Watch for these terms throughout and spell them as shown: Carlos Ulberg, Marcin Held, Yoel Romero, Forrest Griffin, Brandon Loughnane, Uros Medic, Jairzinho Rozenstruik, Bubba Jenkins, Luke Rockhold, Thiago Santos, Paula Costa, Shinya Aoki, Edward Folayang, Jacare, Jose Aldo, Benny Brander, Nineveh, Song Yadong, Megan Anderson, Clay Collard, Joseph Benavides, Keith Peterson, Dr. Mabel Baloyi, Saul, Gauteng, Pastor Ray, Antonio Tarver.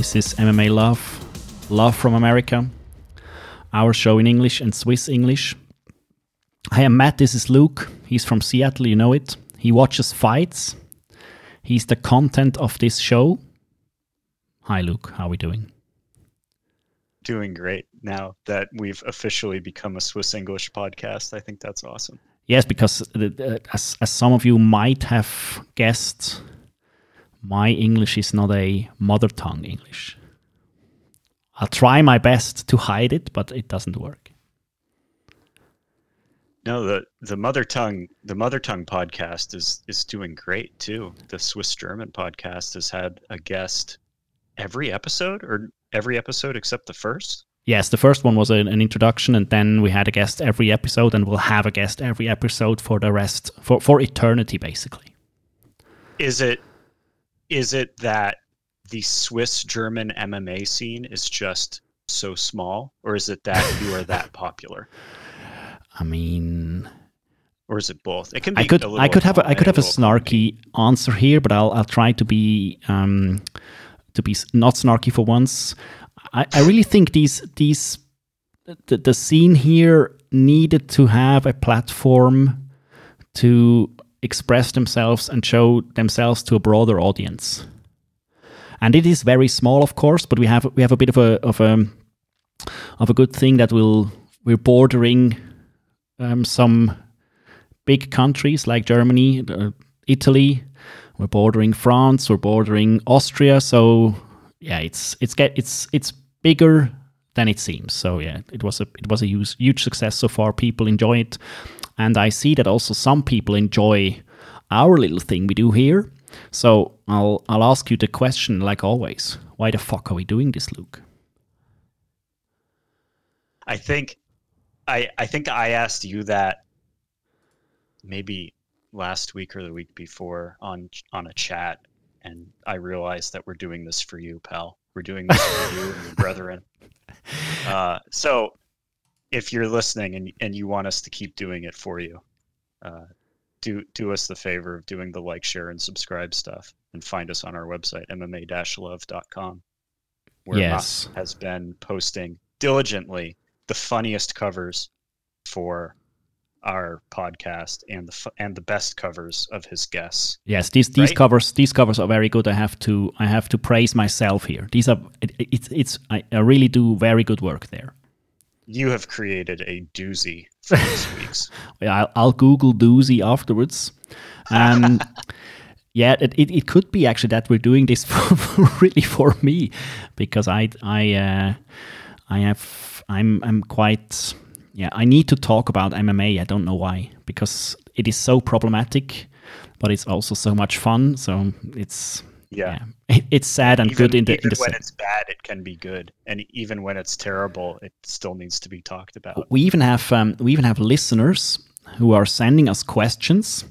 Is this MMA love? Love from America? Our show in English and Swiss English. Hi, I'm Matt. This is Luke. He's from Seattle, you know it. He watches fights. He's the content of this show. Hi, Luke. How are we doing? Doing great now that we've officially become a Swiss English podcast. I think that's awesome. Yes, because as some of you might have guessed, my English is not a mother tongue English. I'll try my best to hide it, but it doesn't work. No, the mother tongue podcast is doing great too. The Swiss German podcast has had a guest every episode except the first. Yes, the first one was an introduction, and then we had a guest every episode, and we'll have a guest every episode for the rest for eternity, basically. Is it that the Swiss German MMA scene is just so small, or is it that you are that popular? I mean, or is it both? It can be. I could have a snarky answer here, but I'll try to be not snarky for once. I really think the scene here needed to have a platform to express themselves and show themselves to a broader audience. And it is very small, of course, but we have a bit of a good thing that we're bordering some big countries like Germany, Italy. We're bordering France. We're bordering Austria. So yeah, it's bigger than it seems. So yeah, it was a huge success so far. People enjoy it, and I see that also some people enjoy our little thing we do here. So I'll ask you the question, like always: why the fuck are we doing this, Luke? I think I asked you that maybe last week or the week before on a chat, and I realized that we're doing this for you, pal. We're doing this for you and your brethren. So if you're listening and you want us to keep doing it for you, do us the favor of doing the like, share, and subscribe stuff, and find us on our website, mma-love.com, where yes, Matt has been posting diligently the funniest covers for our podcast and the best covers of his guests. Yes, these covers are very good. I have to praise myself here. These are I really do very good work there. You have created a doozy for this week's. I'll Google doozy afterwards. Yeah, it could be actually that we're doing this for me, because I'm quite. Yeah, I need to talk about MMA. I don't know why, because it is so problematic, but it's also so much fun. So it's sad and even, good in the even in the when it's bad, it can be good, and even when it's terrible, it still needs to be talked about. We even have listeners who are sending us questions.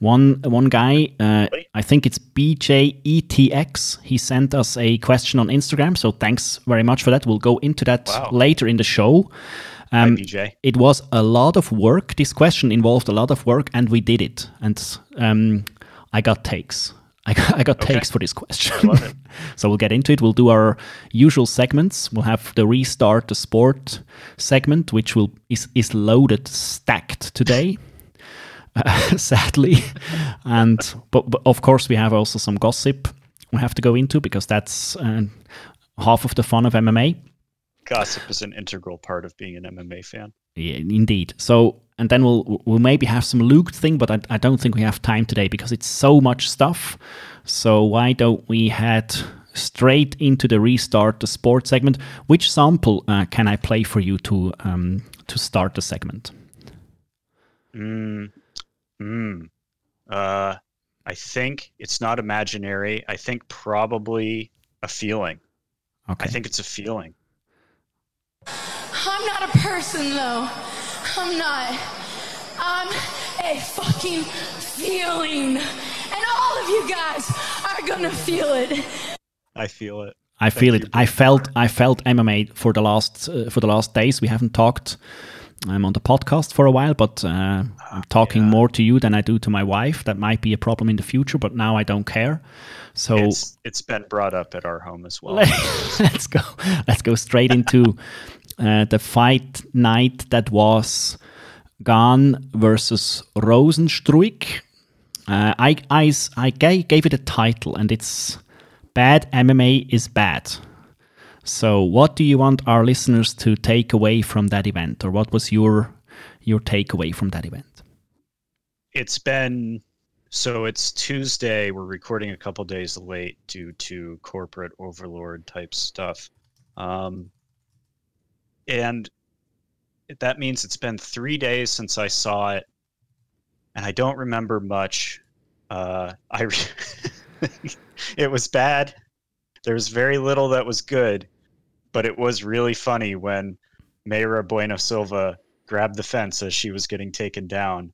One guy, I think it's BJETX, he sent us a question on Instagram. So thanks very much for that. We'll go into that later in the show. It was a lot of work. This question involved a lot of work, and we did it. And I got takes. I got takes for this question. So we'll get into it. We'll do our usual segments. We'll have the Restart the Sport segment, which is loaded, stacked today, sadly. But of course, we have also some gossip we have to go into, because that's half of the fun of MMA. Gossip is an integral part of being an MMA fan. Yeah, indeed. So, and then we'll maybe have some Luke thing, but I don't think we have time today because it's so much stuff. So why don't we head straight into the Restart the Sport segment? Which sample can I play for you to start the segment? I think it's not imaginary. I think probably a feeling. Okay. I think it's a feeling. I'm not a person, though. I'm not. I'm a fucking feeling. And all of you guys are gonna feel it. I feel it. I feel it. I felt MMA for the last days. We haven't talked I'm on the podcast for a while, but I'm talking more to you than I do to my wife. That might be a problem in the future, but now I don't care. So it's been brought up at our home as well. Let's go straight into the fight night that was Gane versus Rozenstruik. I gave it a title, and it's Bad MMA is Bad. So what do you want our listeners to take away from that event, or what was your takeaway from that event? It's Tuesday. We're recording a couple days late due to corporate overlord type stuff. And that means it's been 3 days since I saw it, and I don't remember much. It was bad. There was very little that was good, but it was really funny when Mayra Bueno Silva grabbed the fence as she was getting taken down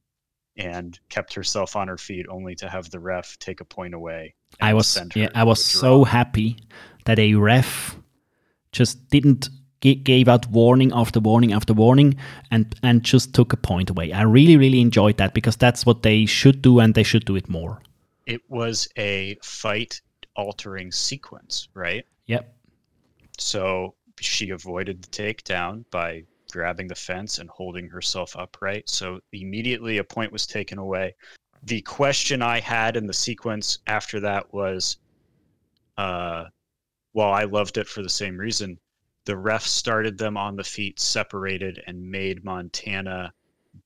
and kept herself on her feet, only to have the ref take a point away. I was so happy that a ref just didn't gave out warning after warning after warning and just took a point away. I really, really enjoyed that, because that's what they should do, and they should do it more. It was a fight altering sequence, right? Yep. So she avoided the takedown by grabbing the fence and holding herself upright. So immediately a point was taken away. The question I had in the sequence after that was, well, I loved it for the same reason. The ref started them on the feet, separated, and made Montana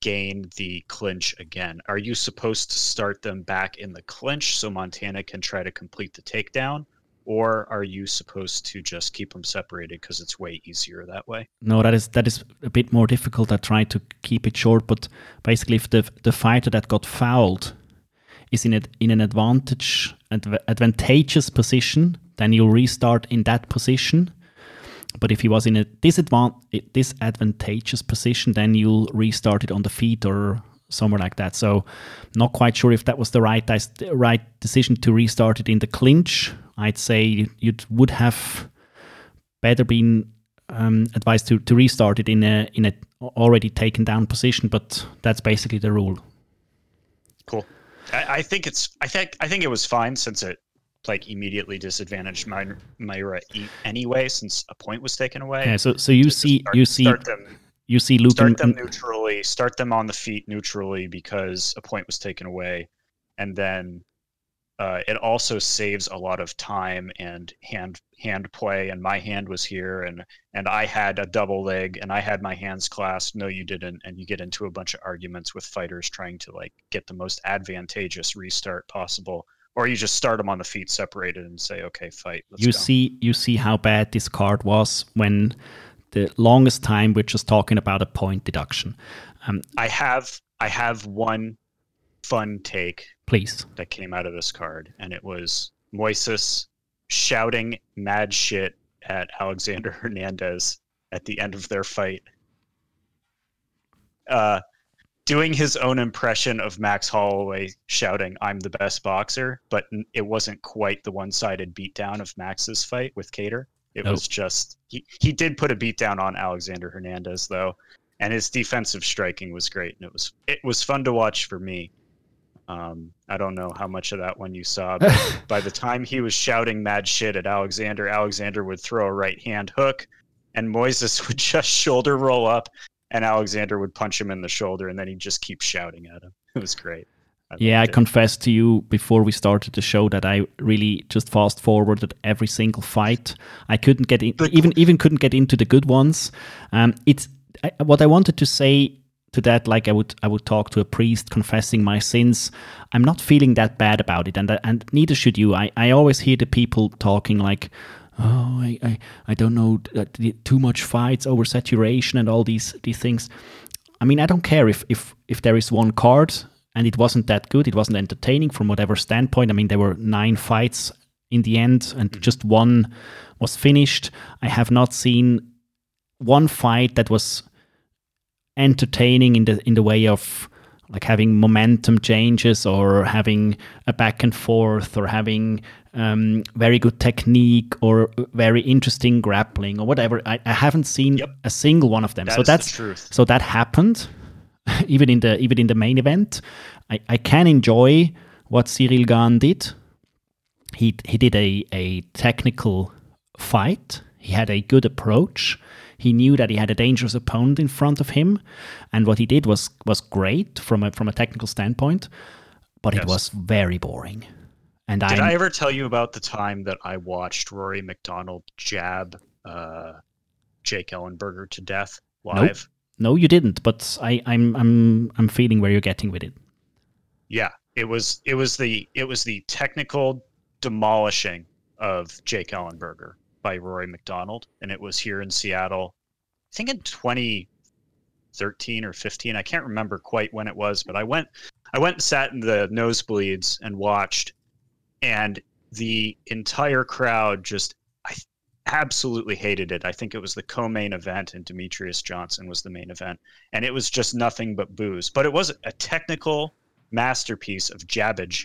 gain the clinch again. Are you supposed to start them back in the clinch so Montana can try to complete the takedown, or are you supposed to just keep them separated because it's way easier that way? No, that is a bit more difficult. I try to keep it short, but basically if the fighter that got fouled is in an advantageous position, then you'll restart in that position. But if he was in a disadvantageous position, then you'll restart it on the feet or somewhere like that. So not quite sure if that was the right decision to restart it in the clinch. I'd say you would have better been advised to restart it in a already taken down position, but that's basically the rule. Cool. I think it was fine, since it immediately disadvantaged Mayra anyway, since a point was taken away. Yeah, so start them on the feet neutrally because a point was taken away, and then it also saves a lot of time and hand play. And my hand was here, and I had a double leg, and I had my hands clasped. No, you didn't, and you get into a bunch of arguments with fighters trying to get the most advantageous restart possible. Or you just start them on the feet separated and say, okay, fight. You see how bad this card was when the longest time we're just talking about a point deduction. I have one fun take, please, that came out of this card, and it was Moisés shouting mad shit at Alexander Hernandez at the end of their fight. Doing his own impression of Max Holloway shouting, "I'm the best boxer," but it wasn't quite the one-sided beatdown of Max's fight with Cater. It was just he did put a beatdown on Alexander Hernandez though, and his defensive striking was great, and it was fun to watch for me. I don't know how much of that one you saw, but by the time he was shouting mad shit at Alexander, Alexander would throw a right hand hook, and Moisés would just shoulder roll up. And Alexander would punch him in the shoulder, and then he'd just keep shouting at him. It was great. I confessed to you before we started the show that I really just fast-forwarded every single fight. I couldn't get in, even couldn't get into the good ones. What I wanted to say to that, I would talk to a priest confessing my sins. I'm not feeling that bad about it, and neither should you. I always hear the people talking like, oh, I don't know, too much fights, oversaturation, and all these things. I mean, I don't care if there is one card and it wasn't that good, it wasn't entertaining from whatever standpoint. I mean, there were 9 fights in the end, and just one was finished. I have not seen one fight that was entertaining in the way of like having momentum changes or having a back and forth or having very good technique or very interesting grappling or whatever. I haven't seen a single one of them. That's the truth. So that happened even in the main event. I can enjoy what Ciryl Gane did. He did a technical fight. He had a good approach. He knew that he had a dangerous opponent in front of him, and what he did was great from a technical standpoint, but it was very boring. And did I ever tell you about the time that I watched Rory MacDonald jab Jake Ellenberger to death live? No, you didn't. But I'm feeling where you're getting with it. Yeah, it was the technical demolishing of Jake Ellenberger by Rory MacDonald, and it was here in Seattle, I think in 2013 or 15. I can't remember quite when it was, but I went and sat in the nosebleeds and watched, and the entire crowd just absolutely hated it. I think it was the co-main event, and Demetrius Johnson was the main event, and it was just nothing but boos. But it was a technical masterpiece of jabbage,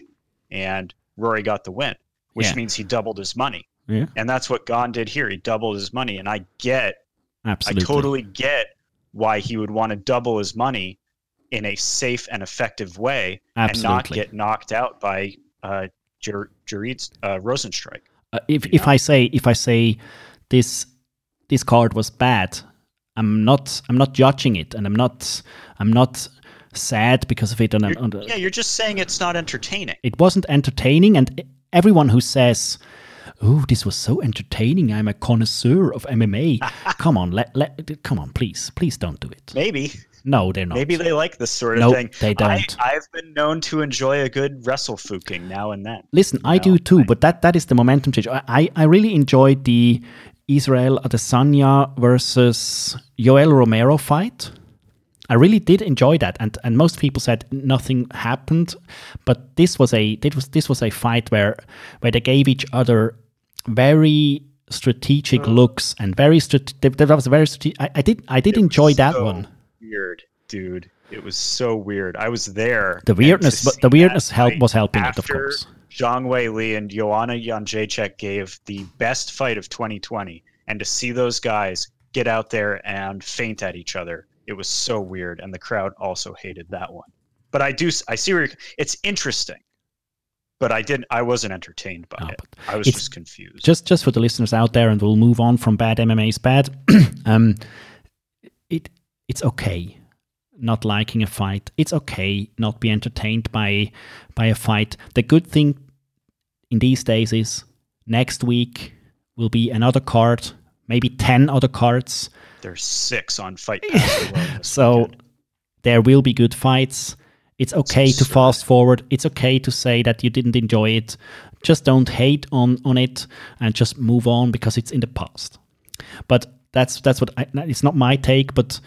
and Rory got the win, which means he doubled his money. Yeah. And that's what Gane did here. He doubled his money, and I totally get why he would want to double his money in a safe and effective way and not get knocked out by Jairzinho Rozenstruik. If I say this card was bad, I'm not judging it, and I'm not sad because of it. And you're just saying it's not entertaining. It wasn't entertaining, and everyone who says, "Oh, this was so entertaining, I'm a connoisseur of MMA." Come on, please don't do it. Maybe. No, they're not. Maybe they like this sort of thing. No, they don't. I've been known to enjoy a good wrestle-fuking now and then. Listen, I do too, but that is the momentum change. I really enjoyed the Israel Adesanya versus Yoel Romero fight. I really did enjoy that, and most people said nothing happened, but this was a fight where they gave each other very strategic looks and I did enjoy that one. Weird, dude. It was so weird. I was there. The weirdness was helping it, of course. Zhang Wei Li and Joanna Janjacek gave the best fight of 2020, and to see those guys get out there and faint at each other, it was so weird, and the crowd also hated that one. But I see where it's interesting, but I wasn't entertained by it. I was just confused. Just for the listeners out there, and we'll move on from bad MMA's bad. It's okay not liking a fight. It's okay not be entertained by a fight. The good thing in these days is next week will be another card, maybe 10 other cards. There's 6 on Fight Pass. So weekend. There will be good fights. It's okay to fast forward. It's okay to say that you didn't enjoy it. Just don't hate on it and just move on because it's in the past. But that's what it's not my take, but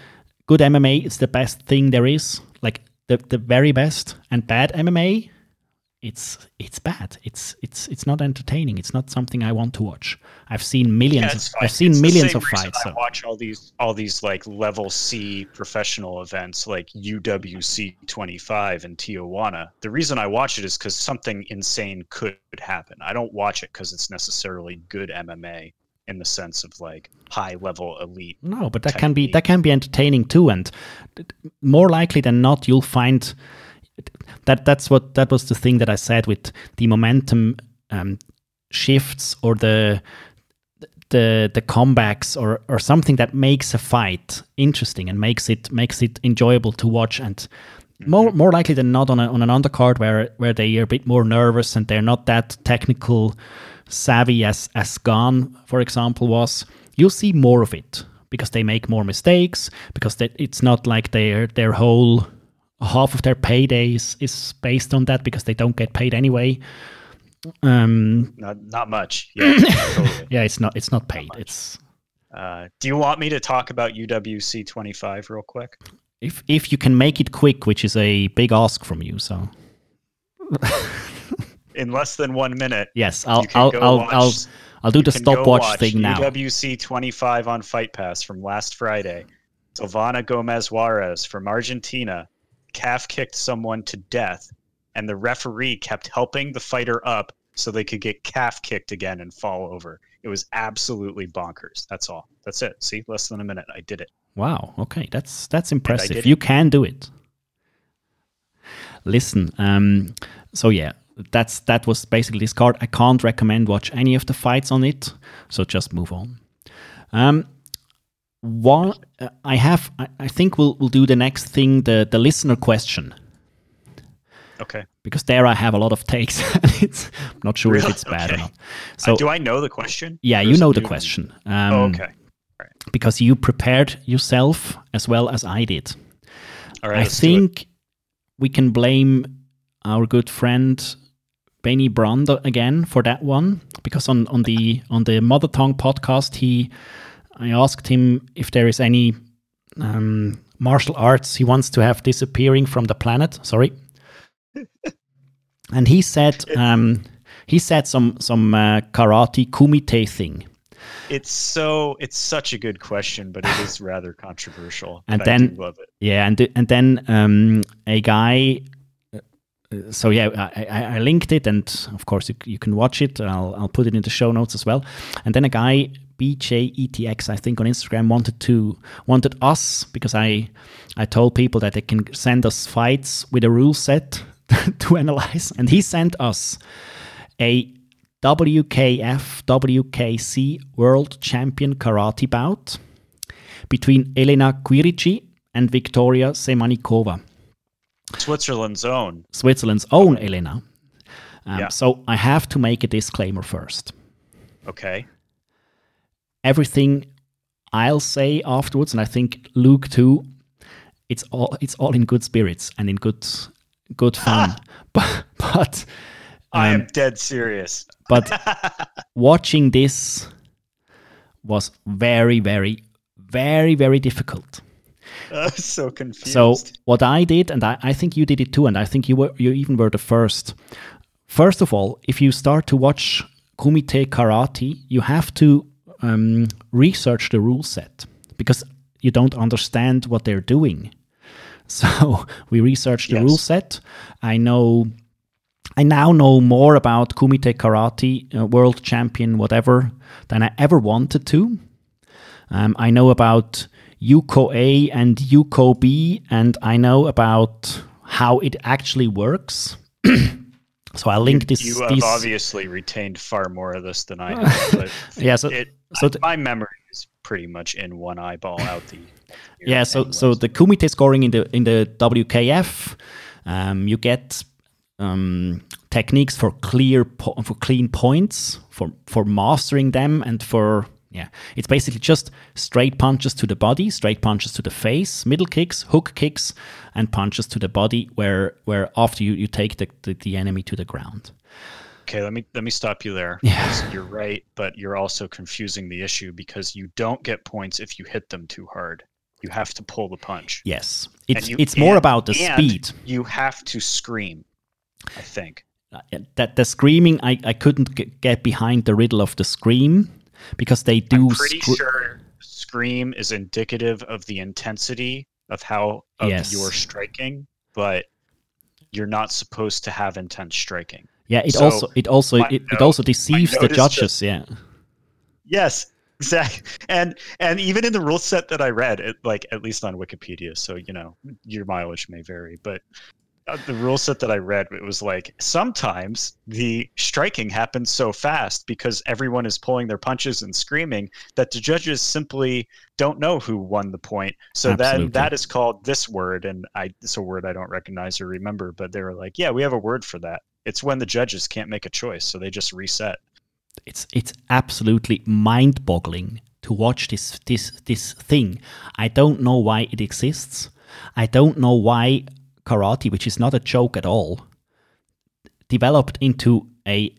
good MMA is the best thing there is, like the very best. And bad MMA, it's bad. It's not entertaining. It's not something I want to watch. I've seen millions. Yeah, I've seen millions of fights. I watch all these like level C professional events like UWC 25 in Tijuana. The reason I watch it is because something insane could happen. I don't watch it because it's necessarily good MMA in the sense of like high level elite. No, but that can be entertaining too, and more likely than not, you'll find. That was the thing that I said with the momentum shifts or the comebacks or something that makes a fight interesting and makes it enjoyable to watch, and more likely than not on an undercard where they are a bit more nervous and they're not that technical savvy as Gane, for example, was, you'll see more of it because they make more mistakes, because it's not like their whole half of their paydays is based on that because they don't get paid anyway. Not much. Yeah, totally. Yeah, it's not paid. Not it's. Do you want me to talk about UWC 25 real quick? If you can make it quick, which is a big ask from you, so. In less than 1 minute. Yes, I'll do the stopwatch thing now. UWC 25 on Fight Pass from last Friday. Silvana Gomez Juarez from Argentina calf kicked someone to death, and the referee kept helping the fighter up so they could get calf kicked again and fall over. It was absolutely bonkers. That's all. That's it. See, less than a minute. I did it. Wow. Okay. That's impressive. You can do it. Listen. So yeah, that was basically this card. I can't recommend watch any of the fights on it. So just move on. I think we'll do the next thing, the listener question. Okay. Because there I have a lot of takes. I'm not sure if it's bad or not. So do I know the question? Yeah, you know the question. Okay. Right. Because you prepared yourself as well as I did. All right. I think we can blame our good friend Benny Brander again for that one, because on the Mother Tongue podcast, I asked him if there is any martial arts he wants to have disappearing from the planet. Sorry. And he said some karate kumite thing. It's such a good question, but it is rather controversial. And then I do love it. Yeah, and then a guy. So yeah, I linked it, and of course you can watch it. I'll put it in the show notes as well. And then a guy, BJETX, I think on Instagram, wanted us, because I told people that they can send us fights with a rule set to analyze, and he sent us a WKF WKC World Champion Karate bout between Elena Quirici and Victoria Semanikova. Switzerland's own Elena. Yeah. So I have to make a disclaimer first. Okay. Everything I'll say afterwards, and I think Luke too, it's all in good spirits and in good fun. But I am dead serious. But watching this was very, very, very, very difficult. I'm so confused. So what I did, and I think you did it too, and I think you even were the first. First of all, if you start to watch kumite karate, you have to research the rule set, because you don't understand what they're doing. So we researched the rule set. I now know more about kumite karate, world champion, whatever, than I ever wanted to. I know about Yuko A and Yuko B, and I know about how it actually works. So I link this. You have obviously retained far more of this than I have. But yeah, my memory is pretty much in one eyeball out the. Yeah, so the kumite scoring in the WKF, you get techniques for clean points, for mastering them, and for it's basically just straight punches to the body, straight punches to the face, middle kicks, hook kicks, and punches to the body, where after you take the enemy to the ground. Okay, let me stop you there. Yeah. You're right, but you're also confusing the issue, because you don't get points if you hit them too hard. You have to pull the punch. Yes, it's more about the speed. You have to scream, I think. That the screaming, I couldn't get behind the riddle of the scream, because they do. I'm pretty sure scream is indicative of the intensity of your striking, but you're not supposed to have intense striking. Yeah, it also deceives the judges. Yes, exactly. And even in the rule set that I read, at least on Wikipedia, so your mileage may vary, but the rule set that I read, it was like sometimes the striking happens so fast because everyone is pulling their punches and screaming that the judges simply don't know who won the point. So that is called this word, and it's a word I don't recognize or remember, but they were like, yeah, we have a word for that. It's when the judges can't make a choice, so they just reset. It's absolutely mind-boggling to watch this thing. I don't know why it exists. I don't know why karate, which is not a joke at all, developed into a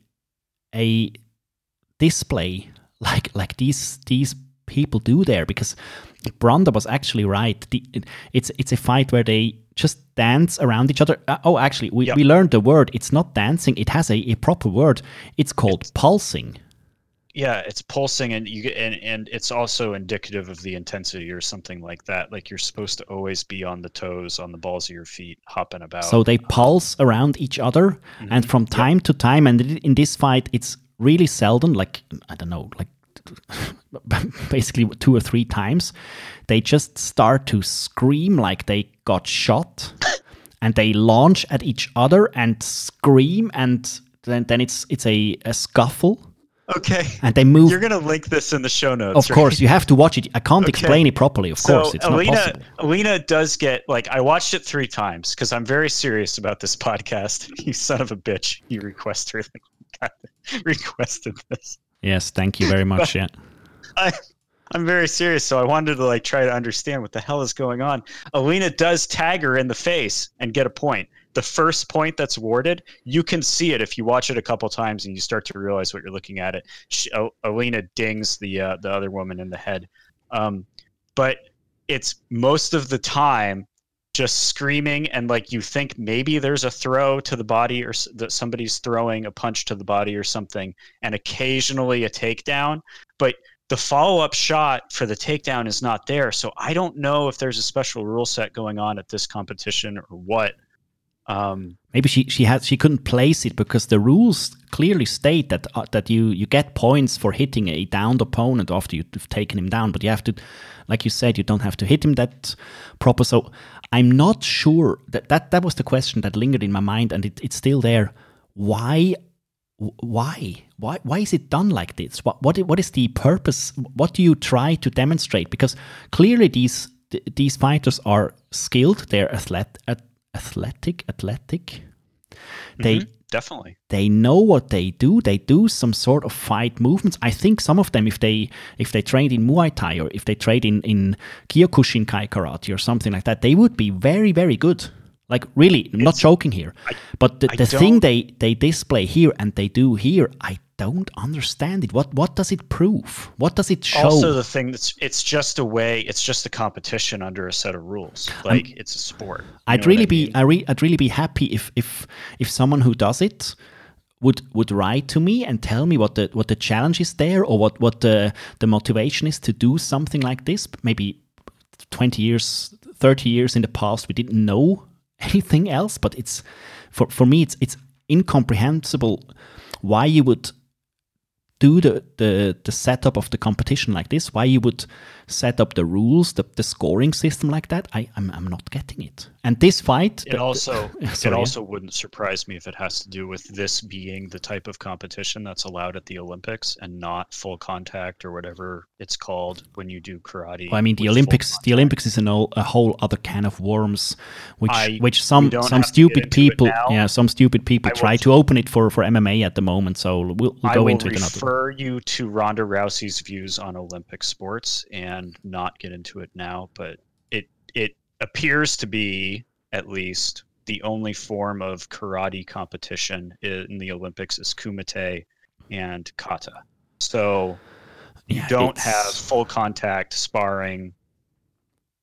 display like these people do there, because Branda was actually right. It's a fight where they just dance around each other. We learned the word. It's not dancing. It has a proper word. It's called pulsing. Yeah, it's pulsing, and you and it's also indicative of the intensity or something like that. Like, you're supposed to always be on the toes, on the balls of your feet, hopping about. So they pulse around each other, mm-hmm. and from time to time. And in this fight, it's really seldom. Like, I don't know, like basically 2 or 3 times, they just start to scream like they got shot, and they launch at each other and scream, and then it's a scuffle. Okay. And they move. You're going to link this in the show notes. Of course, right? You have to watch it. I can't explain it properly. Of course, it's Elena, not possible. Elena does get, like, I watched it 3 times because I'm very serious about this podcast. You son of a bitch. You requested this. Yes, thank you very much. Yeah. I'm very serious, so I wanted to try to understand what the hell is going on. Elena does tag her in the face and get a point. The first point that's awarded, you can see it if you watch it a couple times and you start to realize what you're looking at. It. Elena dings the other woman in the head, but it's most of the time just screaming, and you think maybe there's a throw to the body or that somebody's throwing a punch to the body or something, and occasionally a takedown, but the follow-up shot for the takedown is not there. So I don't know if there's a special rule set going on at this competition or what. Maybe she couldn't place it because the rules clearly state that you get points for hitting a downed opponent after you've taken him down, but you have to, like you said, you don't have to hit him that proper. So I'm not sure that was the question that lingered in my mind, and it's still there. Why is it done like this? What is the purpose? What do you try to demonstrate? Because clearly these fighters are skilled. They're athletic. They definitely, they know what they do. They do some sort of fight movements. I think some of them, if they trained in Muay Thai or if they trained in Kyokushinkai karate or something like that, they would be very, very good. Like, really, I'm not joking here. But the thing they display here and they do here, I don't understand it. What does it prove? What does it show? Also, the thing it's just a competition under a set of rules. It's a sport. I'd really be happy if someone who does it would write to me and tell me what the challenge is there, or what the motivation is to do something like this. Maybe 20 years, 30 years in the past, we didn't know anything else, but it's for me it's incomprehensible why you would do the setup of the competition like this, why you would set up the rules, the scoring system like that. I'm not getting it. And this fight, it also wouldn't surprise me if it has to do with this being the type of competition that's allowed at the Olympics and not full contact or whatever it's called when you do karate. Well, I mean, the Olympics is a whole other can of worms, which some stupid people try to open it for MMA at the moment. So we'll go into it another. I refer you to Ronda Rousey's views on Olympic sports and not get into it now, but it appears to be at least the only form of karate competition in the Olympics is kumite and kata. So you don't have full contact sparring,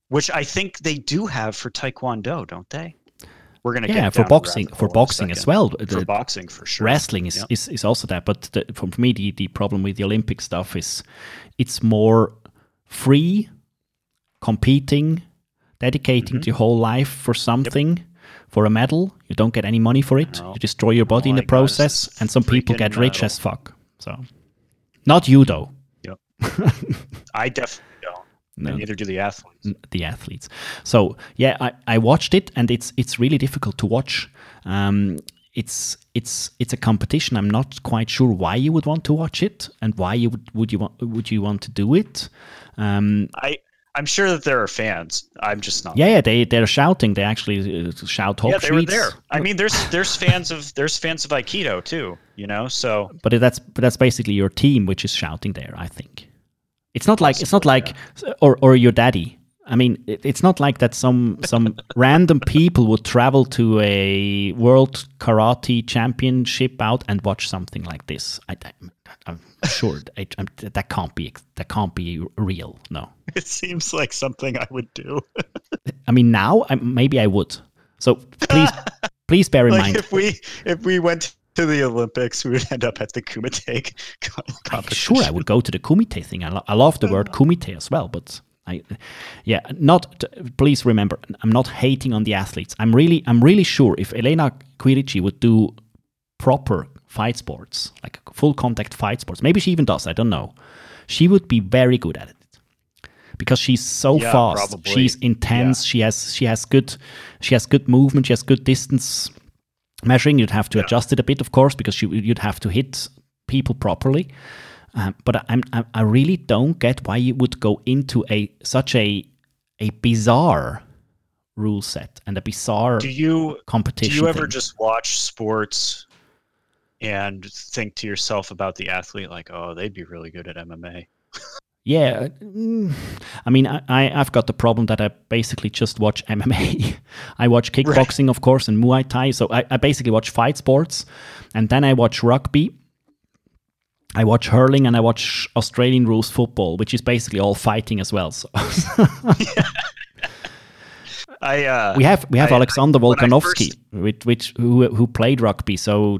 which I think they do have for Taekwondo, don't they? We're going to get for boxing. For boxing as well. For boxing, for sure. Wrestling is also that. But for me, the problem with the Olympic stuff is it's more free, competing, dedicating your whole life for something, for a medal. You don't get any money for it. No. You destroy your body in the process, and some people get rich as fuck. So, not you though. Yep. I definitely don't. No. And neither do the athletes. So I watched it, and it's really difficult to watch. It's a competition. I'm not quite sure why you would want to watch it and why you would you want to do it. I'm sure that there are fans. I'm just not. Yeah, they're shouting. They actually shout. Yeah, they were there. I mean, there's fans of Aikido too. You know, so. But that's basically your team which is shouting there, I think. It's not like or your daddy. I mean, it's not like that some random people would travel to a World Karate Championship out and watch something like this. I'm sure that can't be real. No, it seems like something I would do. I mean, now maybe I would. So please bear in mind if we went to the Olympics, we would end up at the Kumite competition. Sure, I would go to the Kumite thing. I love the word Kumite as well, but please remember, I'm not hating on the athletes. I'm really sure if Elena Quirici would do proper fight sports, like full contact fight sports, maybe she even does, I don't know, she would be very good at it. Because she's so fast, probably. She's intense. Yeah. She has good movement. She has good distance measuring. You'd have to adjust it a bit, of course, because you'd have to hit people properly. But I really don't get why you would go into such a bizarre rule set and a bizarre competition. Do you ever just watch sports and think to yourself about the athlete like, oh, they'd be really good at MMA? Yeah, I mean, I've got the problem that I basically just watch MMA. I watch kickboxing, right, of course, and Muay Thai. So I basically watch fight sports, and then I watch rugby. I watch hurling, and I watch Australian rules football, which is basically all fighting as well. So we have Alexander Volkanovski, who played rugby. So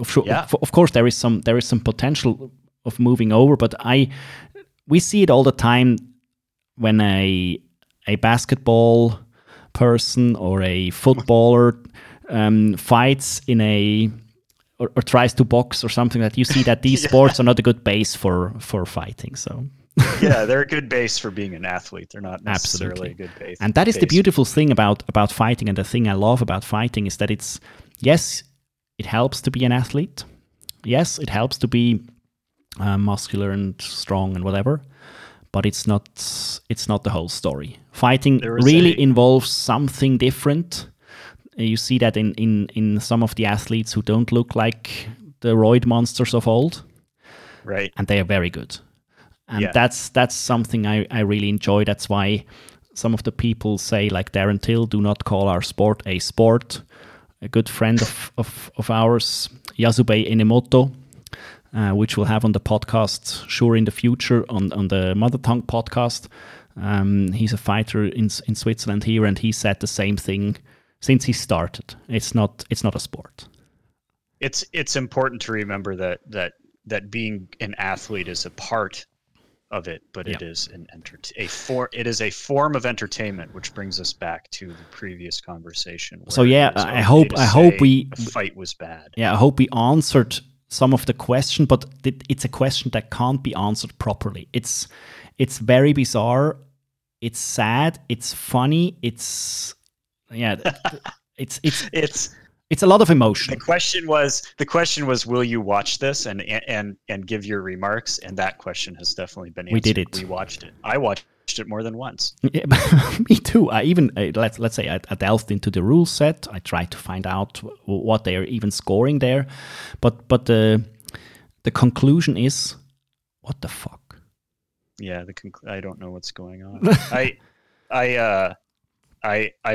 of course there is some potential of moving over, but we see it all the time when a basketball person or a footballer fights in or tries to box or something, that you see that these sports are not a good base for fighting. So yeah, they're a good base for being an athlete. They're not necessarily a good base. And that is the beautiful thing about fighting, and the thing I love about fighting is that it's, yes, it helps to be an athlete. Yes, it helps to be muscular and strong and whatever, but it's not the whole story. Fighting really involves something different. You see that in some of the athletes who don't look like the roid monsters of old, right? And they are very good, and that's something I really enjoy. That's why some of the people say, like Darren Till, do not call our sport a sport. A good friend of ours, Yasubei Enemoto, which we'll have on the podcast, sure, in the future, on the Mother Tongue podcast. He's a fighter in Switzerland here, and he said the same thing since he started. It's not a sport. It's important to remember that being an athlete is a part of it, but it is a form of entertainment, which brings us back to the previous conversation. So I hope we, a fight was bad. Yeah, I hope we answered some of the question, but it's a question that can't be answered properly. It's very bizarre. It's sad. It's funny. It's a lot of emotion. The question was, will you watch this and give your remarks? And that question has definitely been answered. We did it. We watched it. I watched it more than once. Yeah, me too. I even let's say I delved into the rule set. I tried to find out what they are even scoring there, but the conclusion is, what the fuck? Yeah, I don't know what's going on. I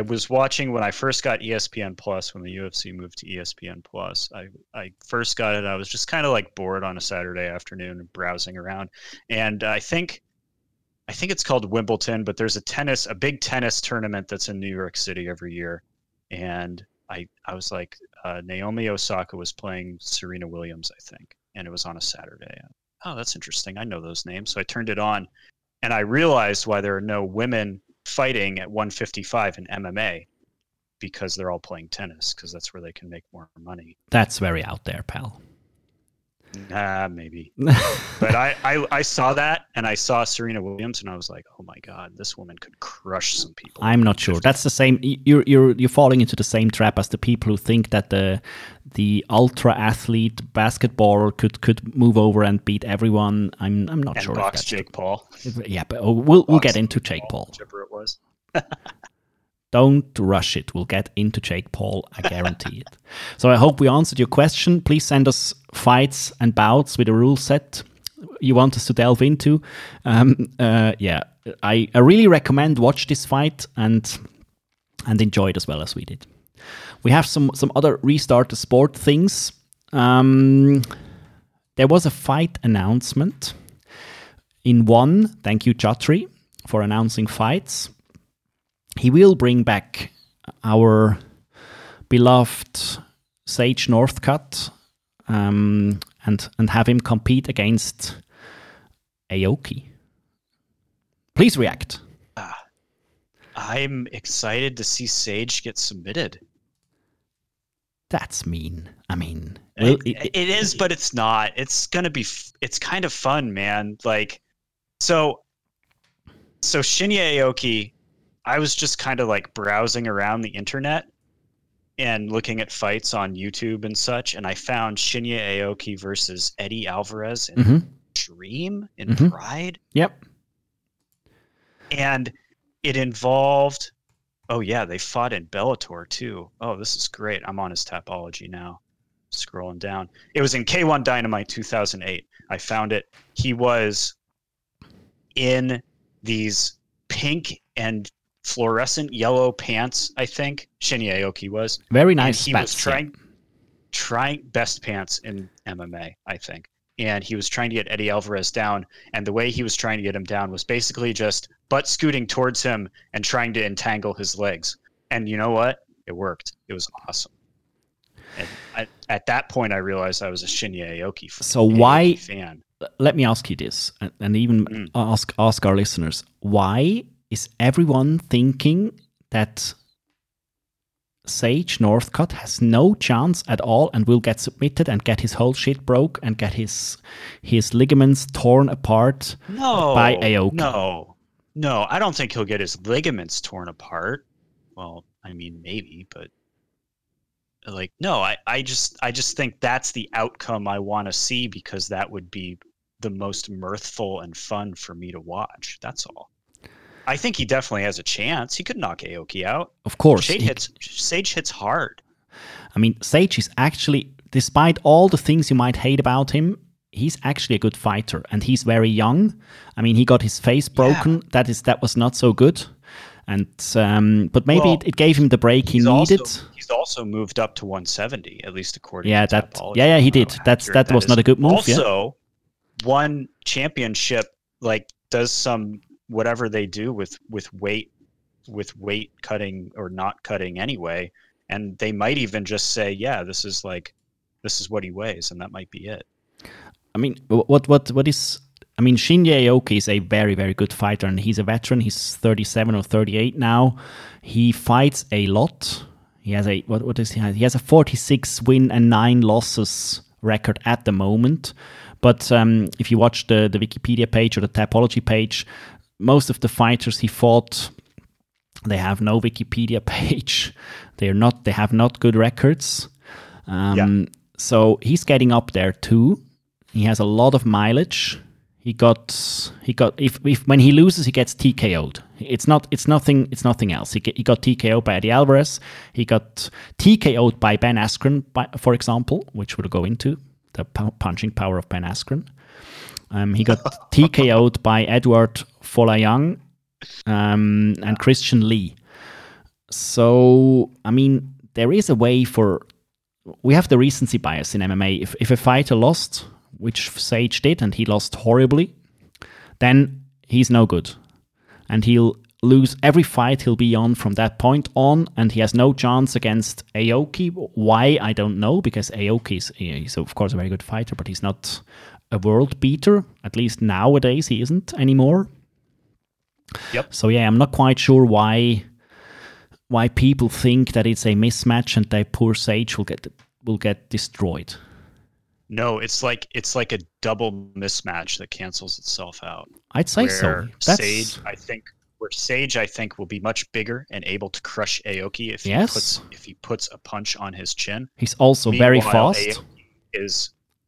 was watching when I first got ESPN Plus, when the UFC moved to ESPN Plus. I first got it. I was just kind of like bored on a Saturday afternoon, browsing around, and I think it's called Wimbledon, but there's a big tennis tournament that's in New York City every year. And I was like, Naomi Osaka was playing Serena Williams, I think. And it was on a Saturday. Oh, that's interesting. I know those names. So I turned it on, and I realized why there are no women fighting at 155 in MMA, because they're all playing tennis, because that's where they can make more money. That's very out there, pal. Maybe. But I saw that, and I saw Serena Williams, and I was like, oh my God, this woman could crush some people. I'm not sure. That's the same. You're falling into the same trap as the people who think that the ultra athlete basketballer could move over and beat everyone. I'm not sure. And box Jake Paul. Yeah, but we'll get into Jake Paul. Whichever it was. Don't rush it. We'll get into Jake Paul. I guarantee it. So I hope we answered your question. Please send us fights and bouts with a rule set you want us to delve into. I really recommend watch this fight and enjoy it as well as we did. We have some other Restart the Sport things. There was a fight announcement in ONE. Thank you, Chatri, for announcing fights. He will bring back our beloved Sage Northcutt and have him compete against Aoki. Please react. I'm excited to see Sage get submitted. That's mean. I mean, it is, but it's not. It's gonna be. It's kind of fun, man. Like, so Shinya Aoki. I was just kind of like browsing around the internet and looking at fights on YouTube and such, and I found Shinya Aoki versus Eddie Alvarez in Dream in Pride. Yep. And it involved. Oh, yeah, they fought in Bellator, too. Oh, this is great. I'm on his Tapology now. Scrolling down. It was in K1 Dynamite 2008. I found it. He was in these pink and fluorescent yellow pants, I think. Shinya Aoki was. Very nice pants. He was trying best pants in MMA, I think. And he was trying to get Eddie Alvarez down, and the way he was trying to get him down was basically just butt scooting towards him and trying to entangle his legs. And you know what? It worked. It was awesome. And at that point, I realized I was a Shinya Aoki fan. So why? Fan. Let me ask you this, and even ask our listeners: why is everyone thinking that Sage Northcutt has no chance at all and will get submitted and get his whole shit broke and get his ligaments torn apart by Aoki? No, I don't think he'll get his ligaments torn apart. Well, I mean, maybe, but like, no, I just think that's the outcome I want to see, because that would be the most mirthful and fun for me to watch. That's all. I think he definitely has a chance. He could knock Aoki out. Of course. Sage hits hard. I mean, Sage is actually, despite all the things you might hate about him, he's actually a good fighter, and he's very young. I mean, he got his face broken. Yeah. That was not so good. And but maybe it gave him the break he needed. He's also moved up to 170, at least according to that. Yeah, he did. That was not a good move. Also, one championship like does some whatever they do with weight cutting or not cutting anyway, and they might even just say, yeah, this is what he weighs, and that might be it. I mean, what is Shinya Aoki is a very, very good fighter, and he's a veteran. He's 37 or 38 now. He fights a lot. He has a He has a 46 win and 9 losses record at the moment. But if you watch the Wikipedia page or the Tapology page, most of the fighters he fought, they have no Wikipedia page. They have not good records. So he's getting up there too. He has a lot of mileage. He got. If when he loses, he gets TKO'd. It's nothing else. He got TKO'd by Eddie Alvarez. He got TKO'd by Ben Askren, for example, which we'll go into the punching power of Ben Askren. He got TKO'd by Edward Folayang and Christian Lee. So I mean, there is a way for. We have the recency bias in MMA. If a fighter lost, which Sage did, and he lost horribly, then he's no good. And he'll lose every fight he'll be on from that point on, and he has no chance against Aoki. Why, I don't know, because Aoki is of course a very good fighter, but he's not a world beater. At least nowadays he isn't anymore. Yep. So yeah, I'm not quite sure why people think that it's a mismatch and that poor Sage will get destroyed. No, it's like a double mismatch that cancels itself out. I'd say so. Sage, I think, will be much bigger and able to crush Aoki if he puts a punch on his chin. He's also very fast. Aoki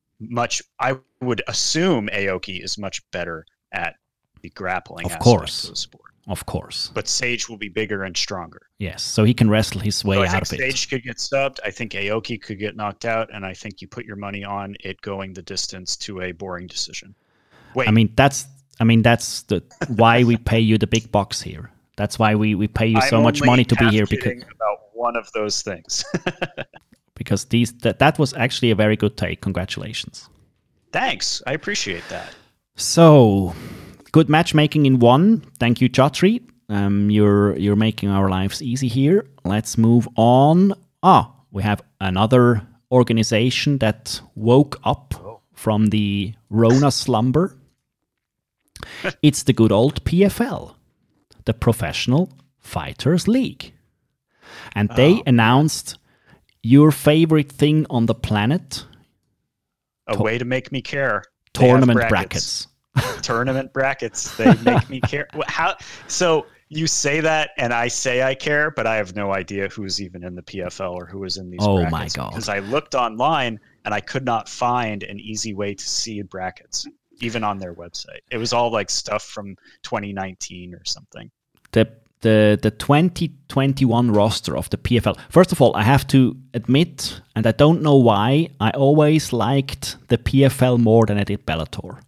I would assume Aoki is much better at the grappling aspect of the sport. Of course. But Sage will be bigger and stronger. Yes, so he can wrestle his way out of it. I think Sage could get subbed. I think Aoki could get knocked out. And I think you put your money on it going the distance to a boring decision. Wait. I mean, that's the why we pay you the big bucks here. That's why we pay you so much money to be here. Because about one of those things. Because that was actually a very good take. Congratulations. Thanks. I appreciate that. So... good matchmaking in one. Thank you, Chatri. You're making our lives easy here. Let's move on. We have another organization that woke up from the Rona slumber. It's the good old PFL, the Professional Fighters League. And they announced your favorite thing on the planet. A way to make me care. Tournament brackets. Tournament brackets. They make me care. How? So you say that and I say I care, but I have no idea who's even in the PFL or who is in these brackets. Oh my God. Because I looked online and I could not find an easy way to see brackets, even on their website. It was all like stuff from 2019 or something. The 2021 roster of the PFL. First of all, I have to admit, and I don't know why, I always liked the PFL more than I did Bellator.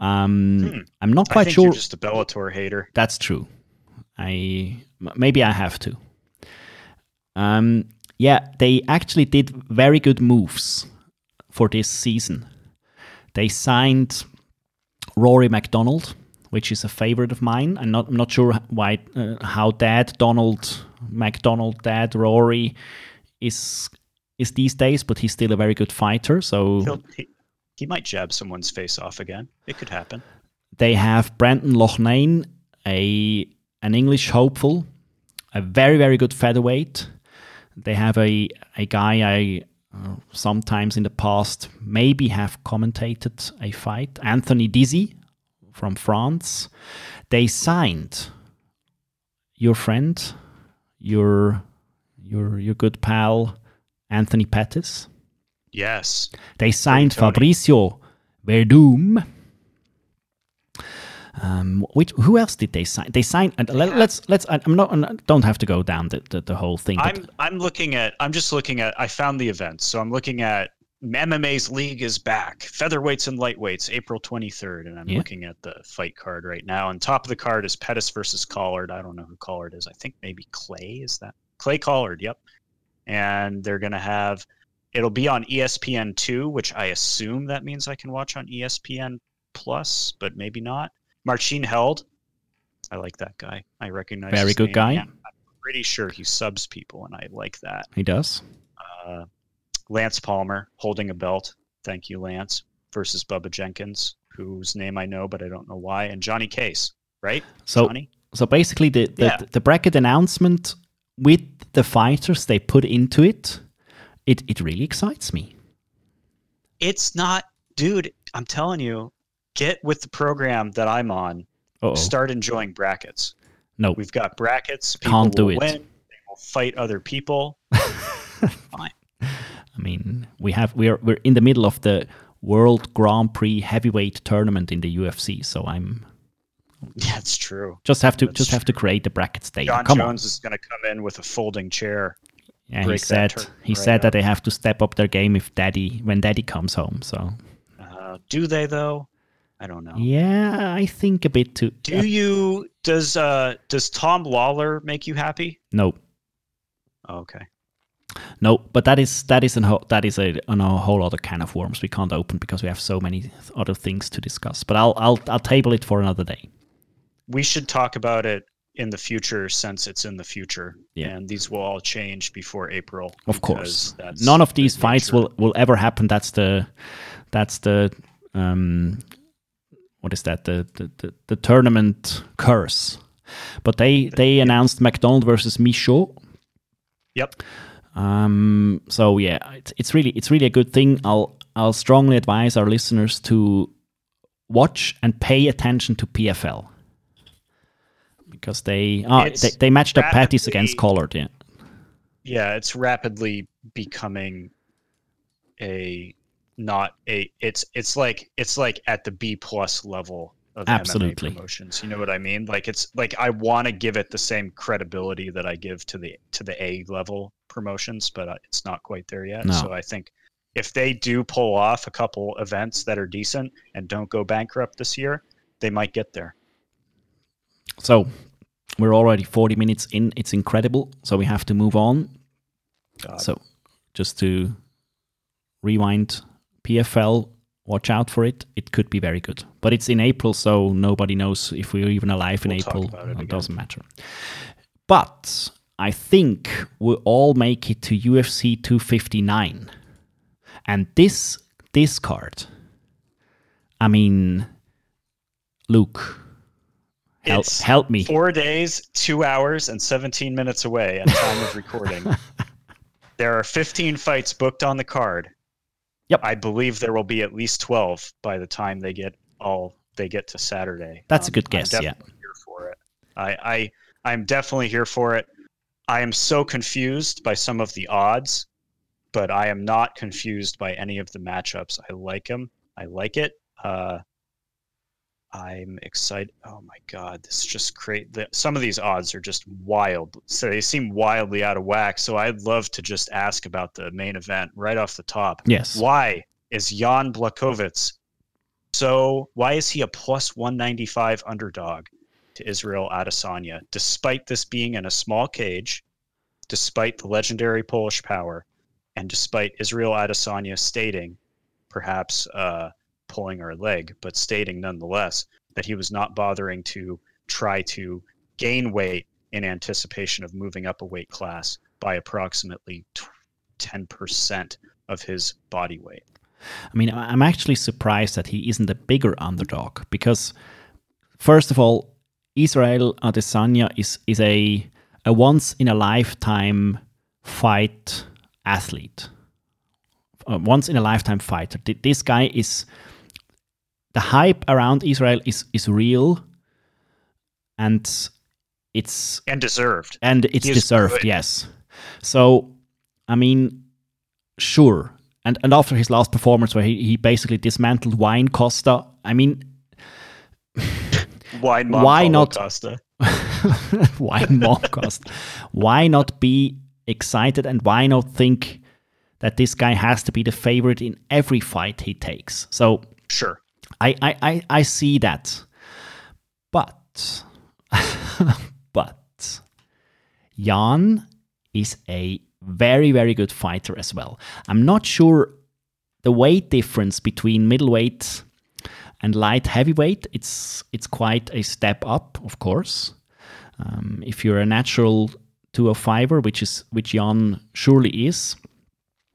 I'm not quite sure. You're just a Bellator hater. That's true. Maybe I have to. Yeah, they actually did very good moves for this season. They signed Rory MacDonald, which is a favorite of mine. I'm not sure why how Dad Rory is these days, but he's still a very good fighter. So he might jab someone's face off again. It could happen. They have Brandon Loughnane, an English hopeful, a very, very good featherweight. They have a guy sometimes in the past maybe have commentated a fight, Anthony Dizzy from France. They signed your friend, your good pal, Anthony Pettis. Yes. They signed Fabricio Verdum. Who else did they sign? They signed. Let's. I'm not. Don't have to go down the whole thing. I found the events. So I'm looking at MMA's league is back. Featherweights and lightweights, April 23rd, and I'm looking at the fight card right now. And top of the card is Pettis versus Collard. I don't know who Collard is. I think maybe Clay is that. Clay Collard. Yep. And they're gonna have. It'll be on ESPN2, which I assume that means I can watch on ESPN Plus, but maybe not. Marcin Held. I like that guy. I recognize him. Very good guy. Yeah, I'm pretty sure he subs people, and I like that. He does. Lance Palmer holding a belt. Thank you, Lance. Versus Bubba Jenkins, whose name I know, but I don't know why. And Johnny Case, right? So basically the bracket announcement with the fighters they put into it, it really excites me. It's not, dude, I'm telling you. Get with the program that I'm on. Uh-oh. Start enjoying brackets. No. We've got brackets. People can't do it. Win. They will fight other people. Fine. I mean, we're in the middle of the World Grand Prix heavyweight tournament in the UFC, so I'm... Yeah, it's true. Just have to create the brackets data. Jon Jones is going to come in with a folding chair. Yeah, he said that they have to step up their game when Daddy comes home, so... do they, though? I don't know. Yeah, I think a bit too. Does Tom Lawler make you happy? No. Okay. No, but that is a whole other can of worms we can't open because we have so many other things to discuss. But I'll table it for another day. We should talk about it in the future, since it's in the future, and these will all change before April. Of course, none of these fights will ever happen. That's the what is that? The tournament curse. But they announced McDonald versus Michaud. Yep. So yeah, it's really a good thing. I'll strongly advise our listeners to watch and pay attention to PFL because they matched up Pettis against Collard. Yeah. Yeah, it's rapidly becoming it's like at the B+ level of absolutely MMA promotions. You know what I mean? Like it's like I want to give it the same credibility that I give to the A level promotions, but it's not quite there yet. No. So I think if they do pull off a couple events that are decent and don't go bankrupt this year, they might get there. So we're already 40 minutes in. It's incredible. So we have to move on. God. So just to rewind. PFL, watch out for it. It could be very good. But it's in April, so nobody knows if we're even alive in April. It doesn't matter. But I think we'll all make it to UFC 259. And this card, I mean, Luke, help me. 4 days, 2 hours, and 17 minutes away at time of recording. There are 15 fights booked on the card. Yep. I believe there will be at least 12 by the time they get to Saturday. That's a good guess. I'm definitely here for it. I'm definitely here for it. I am so confused by some of the odds, but I am not confused by any of the matchups. I like them. I like it. I'm excited. Oh my God, this is just crazy. Some of these odds are just wild. So they seem wildly out of whack. So I'd love to just ask about the main event right off the top. Yes. Why is Jan Błachowicz why is he a plus 195 underdog to Israel Adesanya, despite this being in a small cage, despite the legendary Polish power, and despite Israel Adesanya stating, perhaps pulling her leg, but stating nonetheless that he was not bothering to try to gain weight in anticipation of moving up a weight class by approximately 10% of his body weight. I mean, I'm actually surprised that he isn't a bigger underdog because, first of all, Israel Adesanya is a once-in-a-lifetime fight athlete. Once-in-a-lifetime fighter. This guy is... The hype around Israel is real, and it's... And deserved. And it's deserved, good. Yes. So, I mean, sure. And after his last performance where he basically dismantled Wine Costa, I mean... Wine Mom why not Costa. Wine Mom Costa. Why not be excited and why not think... that this guy has to be the favorite in every fight he takes. So sure, I see that, but but Jan is a very, very good fighter as well. I'm not sure the weight difference between middleweight and light heavyweight. It's quite a step up, of course. If you're a natural 205er, which Jan surely is.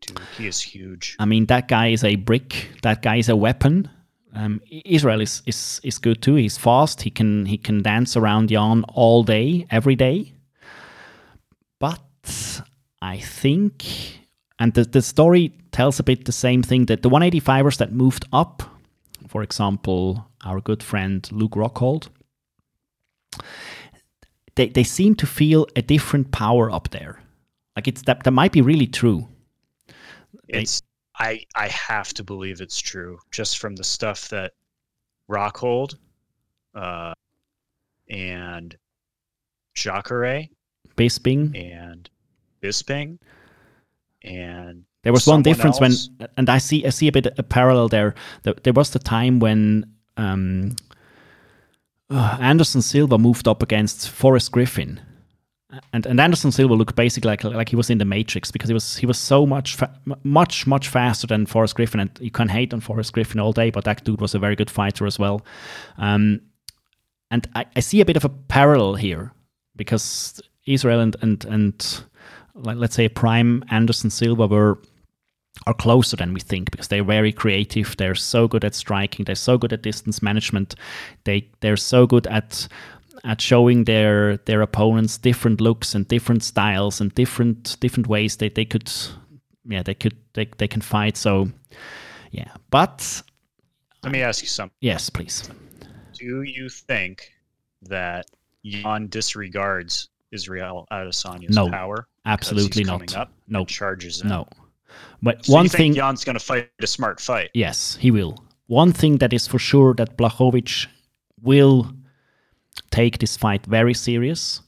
Dude, he is huge. I mean, that guy is a brick. That guy is a weapon. Israel is good too. He's fast. He can dance around Jan all day, every day. But I think, and the story tells a bit the same thing, that the 185ers that moved up, for example, our good friend Luke Rockhold, they seem to feel a different power up there. Like it's that might be really true. I have to believe it's true just from the stuff that Rockhold and Jacare, Bisping, and there was one difference else. When, and I see a bit of a parallel there. There was the time when Anderson Silva moved up against Forrest Griffin. And Anderson Silva looked basically like he was in the Matrix because he was so much faster than Forrest Griffin, and you can hate on Forrest Griffin all day, but that dude was a very good fighter as well. And I see a bit of a parallel here because Israel and let's say prime Anderson Silva are closer than we think because they're very creative. They're so good at striking. They're so good at distance management. They're so good at showing their opponents different looks and different styles and different ways they can fight. So yeah, but let me ask you something. Yes, please. Do you think that Jan disregards Israel Adesanya's power? Absolutely not. Coming up charges him. No. But so one thing, Jan's going to fight a smart fight. Yes, he will. One thing that is for sure that Błachowicz will take this fight very serious,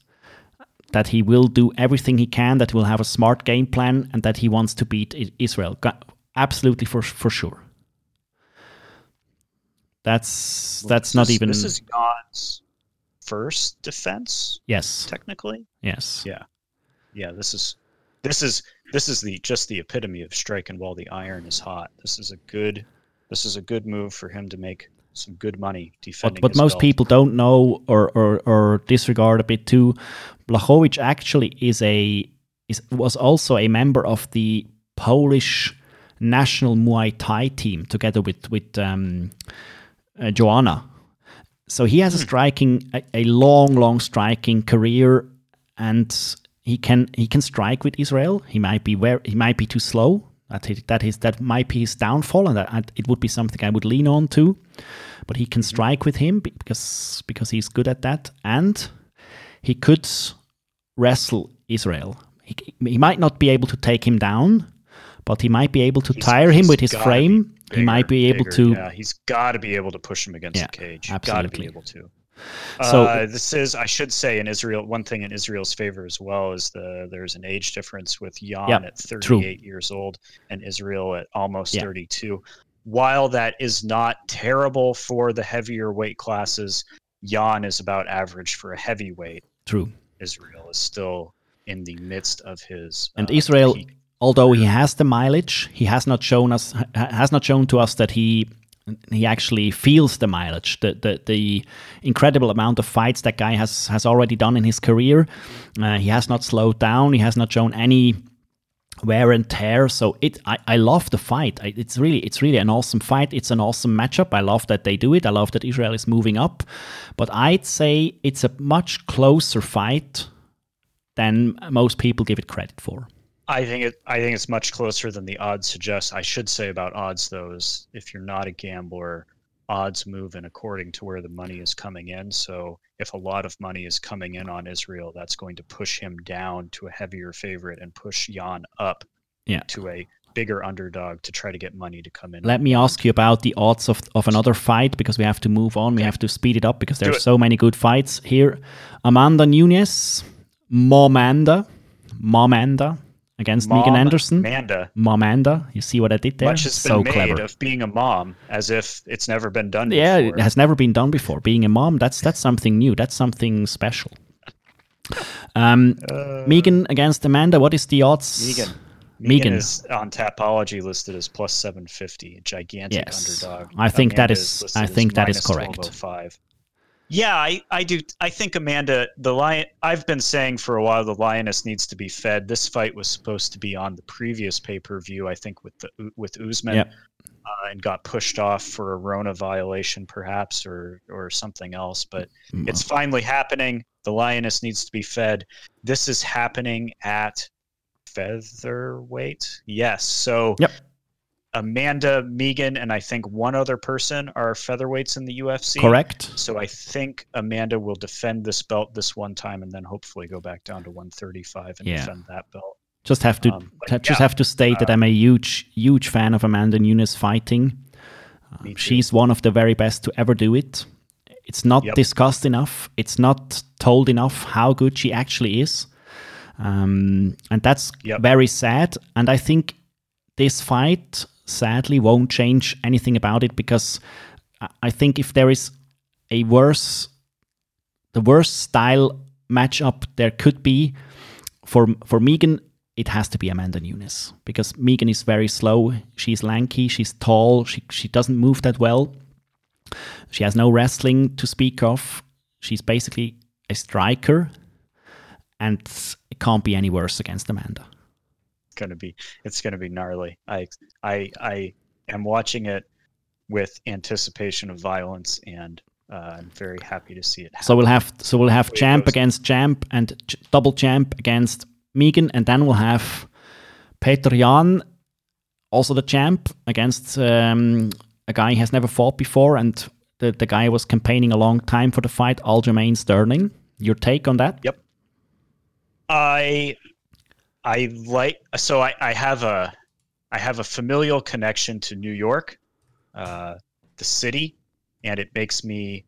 that he will do everything he can, that he will have a smart game plan, and that he wants to beat Israel. Absolutely, for sure. That's not even... This is Jan's first defense? Yes. Technically? Yes. Yeah. Yeah, this is the epitome of striking while the iron is hot. This is a good move for him to make some good money defending. But most people don't know or disregard a bit too. Błachowicz actually was also a member of the Polish national Muay Thai team together with Joanna. So he has a long striking career, and he can strike with Israel. He might be too slow. That might be his downfall, and it would be something I would lean on to. But he can strike with him because he's good at that, and he could wrestle Israel. He might not be able to take him down, but he might be able to tire him with his frame. Bigger, he might be able to. Yeah, he's got to be able to push him against the cage. Absolutely. Got to be able to. So this is, I should say, in Israel, one thing in Israel's favor as well is there's an age difference with Jan at 38 years old and Israel at almost 32. While that is not terrible for the heavier weight classes, Jan is about average for a heavyweight. True. Israel is still in the midst of his and Israel peak. Although he has the mileage, he has not shown to us that he actually feels the mileage, the incredible amount of fights that guy has already done in his career. He has not slowed down. He has not shown any wear and tear. So I love the fight. It's really an awesome fight. It's an awesome matchup. I love that they do it. I love that Israel is moving up. But I'd say it's a much closer fight than most people give it credit for. I think it's much closer than the odds suggest. I should say about odds, though, is if you're not a gambler, odds move in according to where the money is coming in. So if a lot of money is coming in on Israel, that's going to push him down to a heavier favorite and push Jan up to a bigger underdog to try to get money to come in. Let me ask you about the odds of another fight, because we have to move on. We have to speed it up because there are so many good fights here. Amanda Nunes, Momanda. Against Megan Anderson. Momanda. You see what I did there? Much has been so made clever. Of being a mom, as if it's never been done before. Yeah, it has never been done before. Being a mom, that's something new. That's something special. Megan against Amanda, what is the odds? Megan is on Tapology listed as plus 750, a gigantic underdog. I think that is correct. 1205. Yeah, I do. I think Amanda, the lion. I've been saying for a while the lioness needs to be fed. This fight was supposed to be on the previous pay-per-view, I think, with Usman, and got pushed off for a Rona violation, perhaps, or something else. But it's finally happening. The lioness needs to be fed. This is happening at featherweight. Yes. So. Yep. Amanda, Megan, and I think one other person are featherweights in the UFC. Correct. So I think Amanda will defend this belt this one time and then hopefully go back down to 135 and defend that belt. Just have to state that I'm a huge fan of Amanda Nunes fighting. She's one of the very best to ever do it. It's not discussed enough. It's not told enough how good she actually is. And that's very sad. And I think this fight sadly won't change anything about it, because I think if there is the worst style matchup there could be for Megan, it has to be Amanda Nunes, because Megan is very slow. She's lanky. She's tall. She doesn't move that well. She has no wrestling to speak of. She's basically a striker, and it can't be any worse against Amanda. It's gonna be gnarly. I am watching it with anticipation of violence, and I'm very happy to see it happen. So we'll have champ against champ, and double champ against Megan, and then we'll have Peter Jan, also the champ, against a guy he has never fought before, and the guy was campaigning a long time for the fight, Aljamain Sterling. Your take on that? Yep. I have a familial connection to New York, the city, and it makes me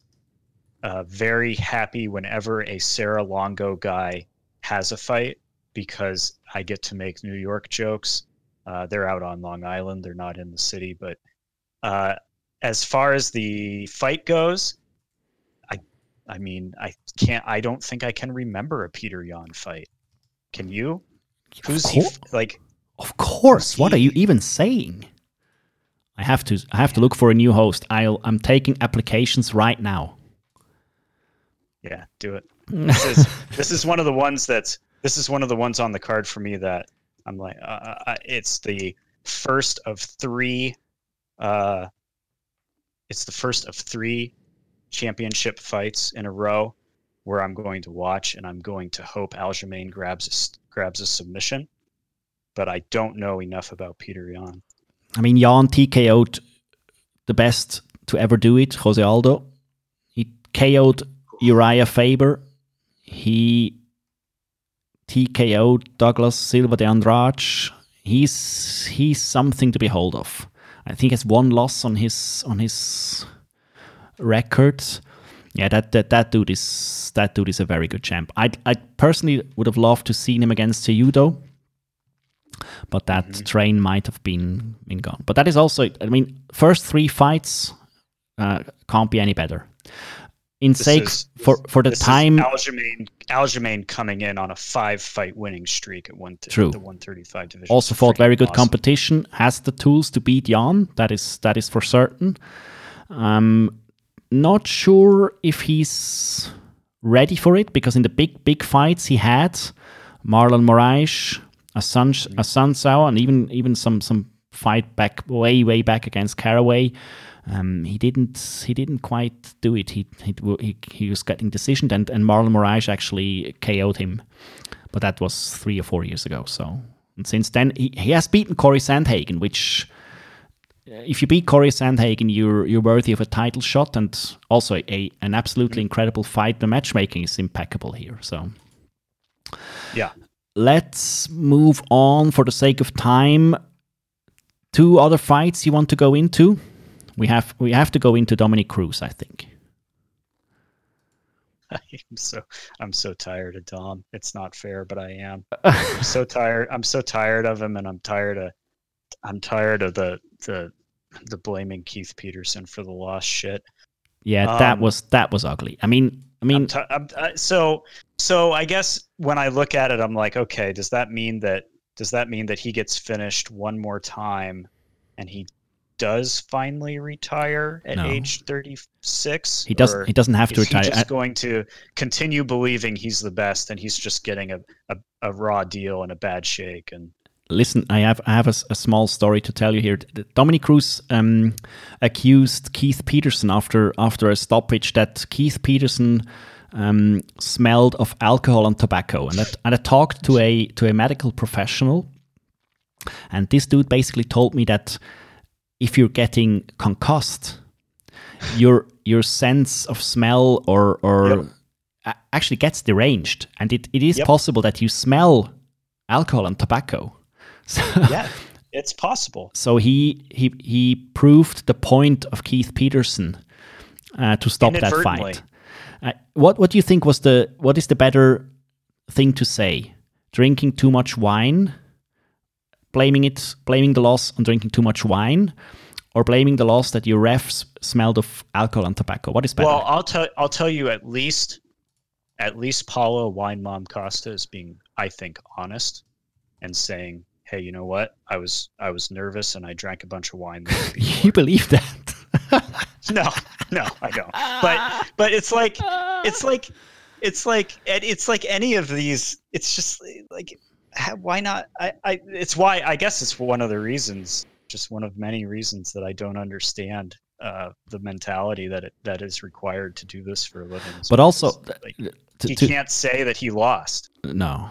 very happy whenever a Sarah Longo guy has a fight, because I get to make New York jokes. They're out on Long Island. They're not in the city. But as far as the fight goes, I don't think I can remember a Peter Yan fight. Can you? Of course. What are you even saying? I have to look for a new host. I'm taking applications right now. Yeah, do it. This is one of the ones on the card for me that I'm like, it's the first of three. It's the first of three championship fights in a row where I'm going to watch, and I'm going to hope Aljamain grabs a submission. But I don't know enough about Peter Yan. I mean, Yan TKO'd the best to ever do it, Jose Aldo. He KO'd Uriah Faber. He TKO'd Douglas Silva de Andrade. He's something to behold of. I think he has one loss on his record. Yeah, that dude is a very good champ. I personally would have loved to seen him against Cejudo, but that train might have been gone. But that is also, I mean, first three fights can't be any better. In sake for the time, Aljamain coming in on a 5-fight winning streak at the 135 division. Also fought very good competition. Has the tools to beat Yan. That is for certain. Not sure if he's ready for it, because in the big fights he had Marlon Moraes, Assunção, and even some fight back way back against Caraway. He didn't quite do it. He was getting decisioned, and Marlon Moraes actually KO'd him, but that was 3 or 4 years ago. So, and since then he has beaten Corey Sandhagen, which, if you beat Corey Sandhagen, you're worthy of a title shot, and also an absolutely incredible fight. The matchmaking is impeccable here. So, yeah, let's move on for the sake of time. Two other fights you want to go into? We have to go into Dominic Cruz, I think. I'm so tired of Dom. It's not fair, but I am. I'm so tired. I'm so tired of him, and I'm tired of the blaming Keith Peterson for the loss shit. Yeah, that was ugli. I mean. So I guess when I look at it, I'm like, okay, does that mean that he gets finished one more time, and he does finally retire at age 36? He doesn't have to retire. He's just going to continue believing he's the best, and he's just getting a raw deal and a bad shake. And listen, I have a small story to tell you here. Dominic Cruz accused Keith Peterson after a stoppage that Keith Peterson smelled of alcohol and tobacco, and I talked to a medical professional, and this dude basically told me that if you're getting concussed, your sense of smell or actually gets deranged, and it is possible that you smell alcohol and tobacco. So, yeah, it's possible. So he proved the point of Keith Peterson to stop that fight. What do you think what is the better thing to say? Drinking too much wine, blaming the loss on drinking too much wine, or blaming the loss that your refs smelled of alcohol and tobacco? What is better? Well, I'll tell you, at least Paula Wine Mom Costa is being, I think, honest and saying, hey, you know what? I was nervous and I drank a bunch of wine. You believe that? No, I don't. But it's like any of these. It's just like, why not? I guess it's one of the reasons, just one of many reasons, that I don't understand the mentality that is required to do this for a living. But also, he can't say that he lost. No,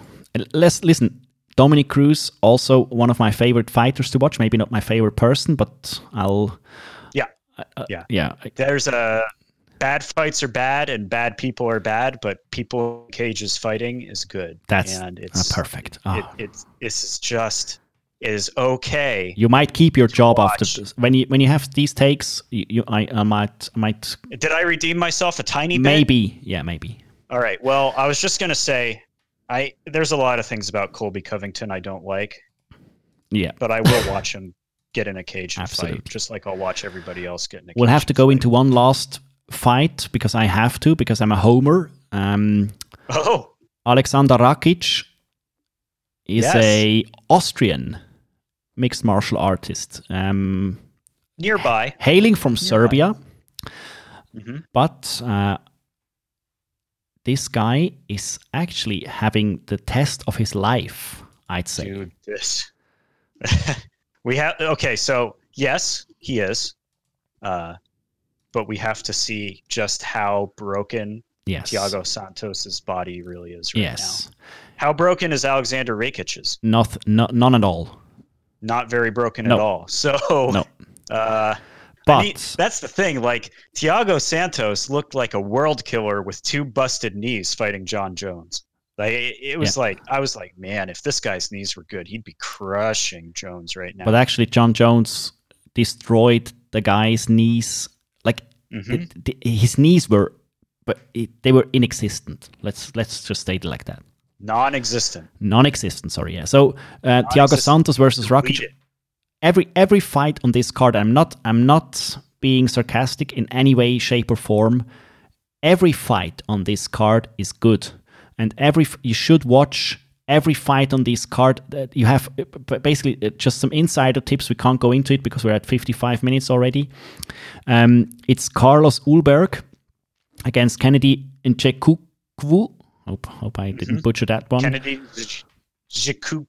listen. Dominic Cruz, also one of my favorite fighters to watch. Maybe not my favorite person, but I'll. Yeah. There's a bad fights are bad and bad people are bad, but people in cages fighting is good. That's perfect. Oh. It is okay. You might keep your job after this. When you have these takes. I might. Did I redeem myself a tiny bit? Maybe. Yeah, maybe. All right. Well, I was just gonna say, there's a lot of things about Colby Covington I don't like. Yeah, but I will watch him get in a cage and Absolutely. Fight, just like I'll watch everybody else get in a cage. We'll have to go into one last fight because I'm a homer. Aleksandar Rakić is a Austrian mixed martial artist, hailing from Serbia. Mm-hmm. But this guy is actually having the test of his life, I'd say. Dude, this. So yes, he is. But we have to see just how broken Thiago Santos's body really is right now. How broken is Alexander Rakic's? None at all. Not very broken at all. So, but I mean, that's the thing. Like, Thiago Santos looked like a world killer with two busted knees fighting Jon Jones. Like, it was like, I was like, man, if this guy's knees were good, he'd be crushing Jones right now. But actually, Jon Jones destroyed the guy's knees. Like, his knees were, but they were inexistent. Let's just state it like that. Non-existent. Sorry, yeah. So Thiago Santos versus Rakić. Every fight on this card. I'm not being sarcastic in any way, shape, or form. Every fight on this card is good, and you should watch every fight on this card. That you have basically just some insider tips. We can't go into it because we're at 55 minutes already. It's Carlos Ulberg against Kennedy Nchekwu. Hope I didn't butcher that one. Kennedy Nchekwu.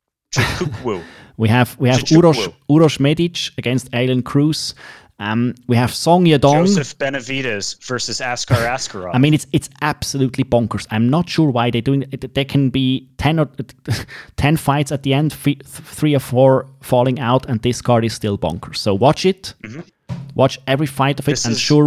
We have Uros Medic against Alan Cruz. We have Song Yadong. Joseph Benavides versus Askar Askarov. I mean, it's absolutely bonkers. I'm not sure why they're doing it. There can be 10 fights at the end, 3 or 4 falling out, and this card is still bonkers. So watch it. Mm-hmm. Watch every fight of it.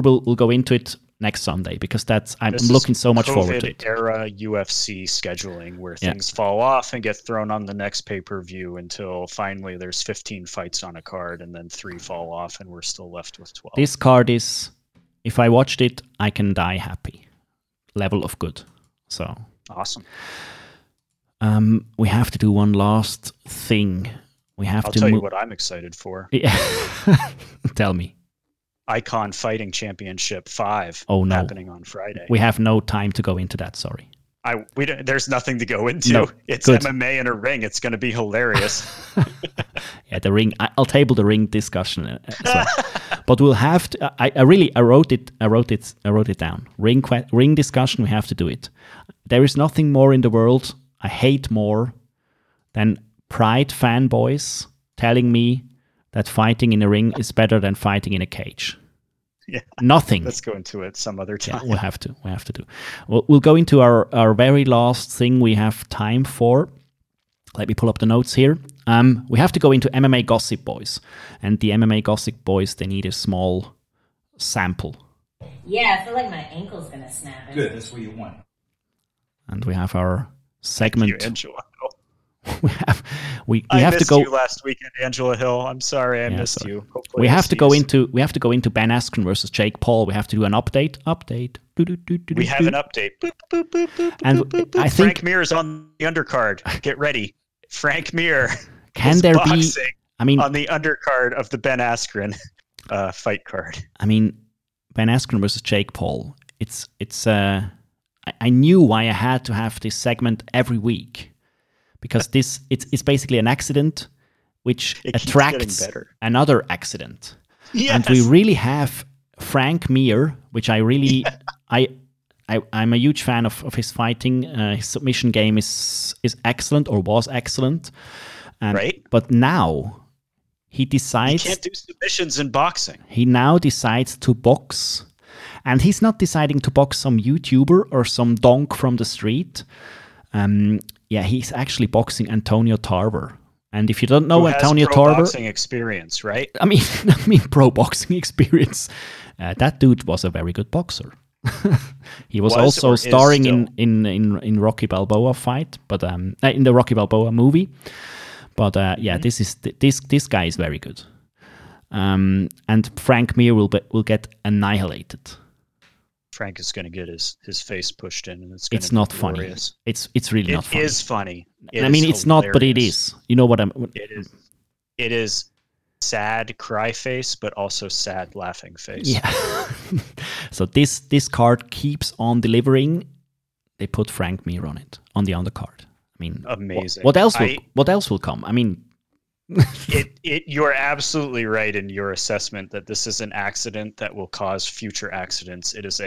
We'll go into it next Sunday, because I'm looking so much forward to it. Era UFC scheduling where things fall off and get thrown on the next pay-per-view until finally there's 15 fights on a card and then 3 fall off and we're still left with 12. This card is, if I watched it, I can die happy. Level of good. So awesome. We have to do one last thing. I'll tell you what I'm excited for. Yeah. Tell me. Icon Fighting Championship 5 happening on Friday. We have no time to go into that, sorry. There's nothing to go into. No, it's good. MMA in a ring. It's going to be hilarious. Yeah, the ring. I'll table the ring discussion. But we'll have to. I wrote it down. Ring discussion. We have to do it. There is nothing more in the world I hate more than Pride fanboys telling me that fighting in a ring is better than fighting in a cage. Yeah. Nothing. Let's go into it some other time. Yeah, we'll have to. We'll go into our very last thing we have time for. Let me pull up the notes here. We have to go into MMA Gossip Boys. And the MMA Gossip Boys, they need a small sample. Yeah, I feel like my ankle's going to snap. Good, that's what you want. And we have our segment. Thank you, I missed you last weekend, Angela Hill. I'm sorry, I missed you. Hopefully we have to go into Ben Askren versus Jake Paul. We have to do an update. We have an update. Boop, boop, boop, boop, and boop, boop. I think Frank Mir is on the undercard. Get ready, Frank Mir. Can there be? I mean, on the undercard of the Ben Askren fight card. I mean, Ben Askren versus Jake Paul. It's. I knew why I had to have this segment every week. Because it's basically an accident which attracts another accident. Yes. And we really have Frank Mir, which I really... Yeah. I'm a huge fan of his fighting. His submission game is excellent, or was excellent. Right. But now he decides... He can't do submissions in boxing. He now decides to box. And he's not deciding to box some YouTuber or some donk from the street. Yeah, he's actually boxing Antonio Tarver, and if you don't know Antonio Tarver, boxing experience, right? I mean, pro boxing experience. That dude was a very good boxer. He was also starring in Rocky Balboa fight, but in the Rocky Balboa movie. But this guy is very good. And Frank Mir will get annihilated. Frank is going to get his face pushed in, and it's not glorious. Funny. It's really not funny. It is funny. I mean, it's hilarious. Not, but it is. You know what I'm. It is sad cry face, but also sad laughing face. Yeah. So this card keeps on delivering. They put Frank Mir on it on the undercard. I mean, amazing. What else will come? I mean. You're absolutely right in your assessment that this is an accident that will cause future accidents. It is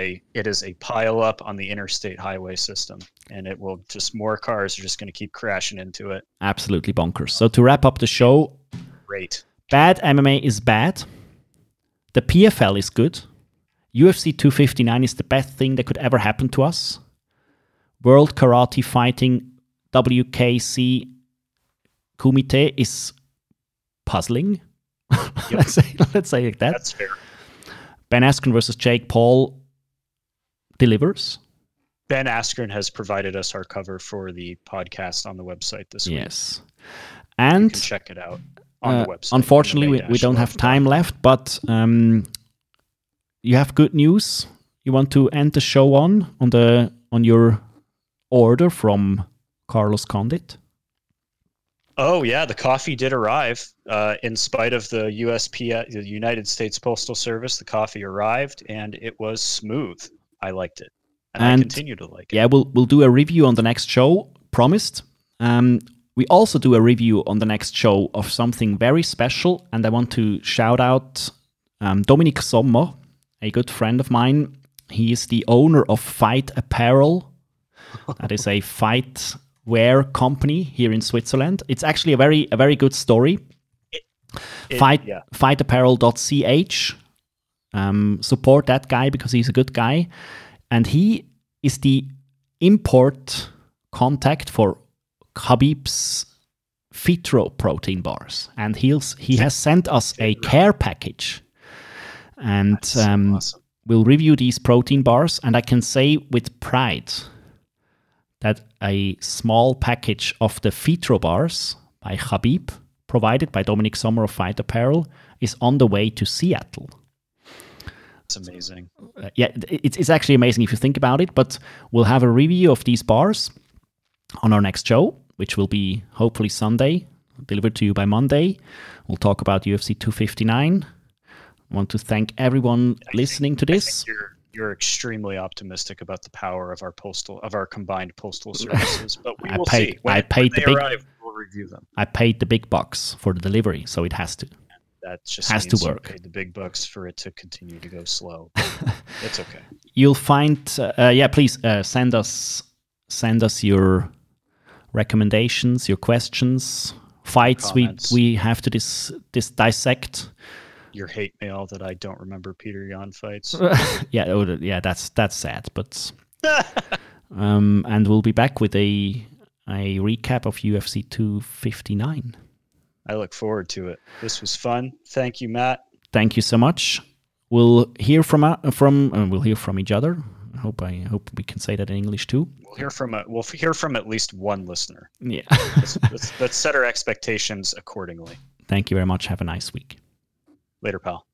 a pile up on the interstate highway system, and it will just more cars are just going to keep crashing into it. Absolutely bonkers. So to wrap up the show, great Bad MMA is bad. The PFL is good. UFC 259 is the best thing that could ever happen to us. World Karate Fighting WKC Kumite is puzzling. Yep. let's say like that. That's fair. Ben Askren versus Jake Paul delivers. Ben Askren has provided us our cover for the podcast on the website this week. Yes. And you can check it out on the website. Unfortunately, we don't have time left, but you have good news. You want to end the show on your order from Carlos Condit? Oh, yeah, the coffee did arrive. In spite of the USPS, the United States Postal Service, the coffee arrived, and it was smooth. I liked it, and I continue to like it. Yeah, we'll do a review on the next show, promised. We also do a review on the next show of something very special, and I want to shout out Dominic Sommer, a good friend of mine. He is the owner of Fight Apparel. That is a fight wear company here in Switzerland. It's actually a very good story. Fightapparel.ch. Support that guy because he's a good guy. And he is the import contact for Khabib's Fitro protein bars. And he has sent us a care package. And awesome. We'll review these protein bars. And I can say with pride that a small package of the Fitro bars by Khabib, provided by Dominic Sommer of Fight Apparel, is on the way to Seattle. It's amazing. Yeah, it's actually amazing if you think about it, but we'll have a review of these bars on our next show, which will be hopefully Sunday, delivered to you by Monday. We'll talk about UFC 259. I want to thank everyone listening to this. You're extremely optimistic about the power of our combined postal services, but we will see. We'll review them. I paid the big bucks for the delivery, so it has to. And that just has to work. You paid the big bucks for it to continue to go slow. That's okay. You'll find. Please send us your recommendations, your questions, fights we have to dissect. Your hate mail that I don't remember Peter Yan fights. yeah, that's sad. But and we'll be back with a recap of UFC 259. I look forward to it. This was fun. Thank you, Matt. Thank you so much. We'll hear from each other. I hope we can say that in English too. We'll hear from at least one listener. Yeah. let's set our expectations accordingly. Thank you very much. Have a nice week. Later, pal.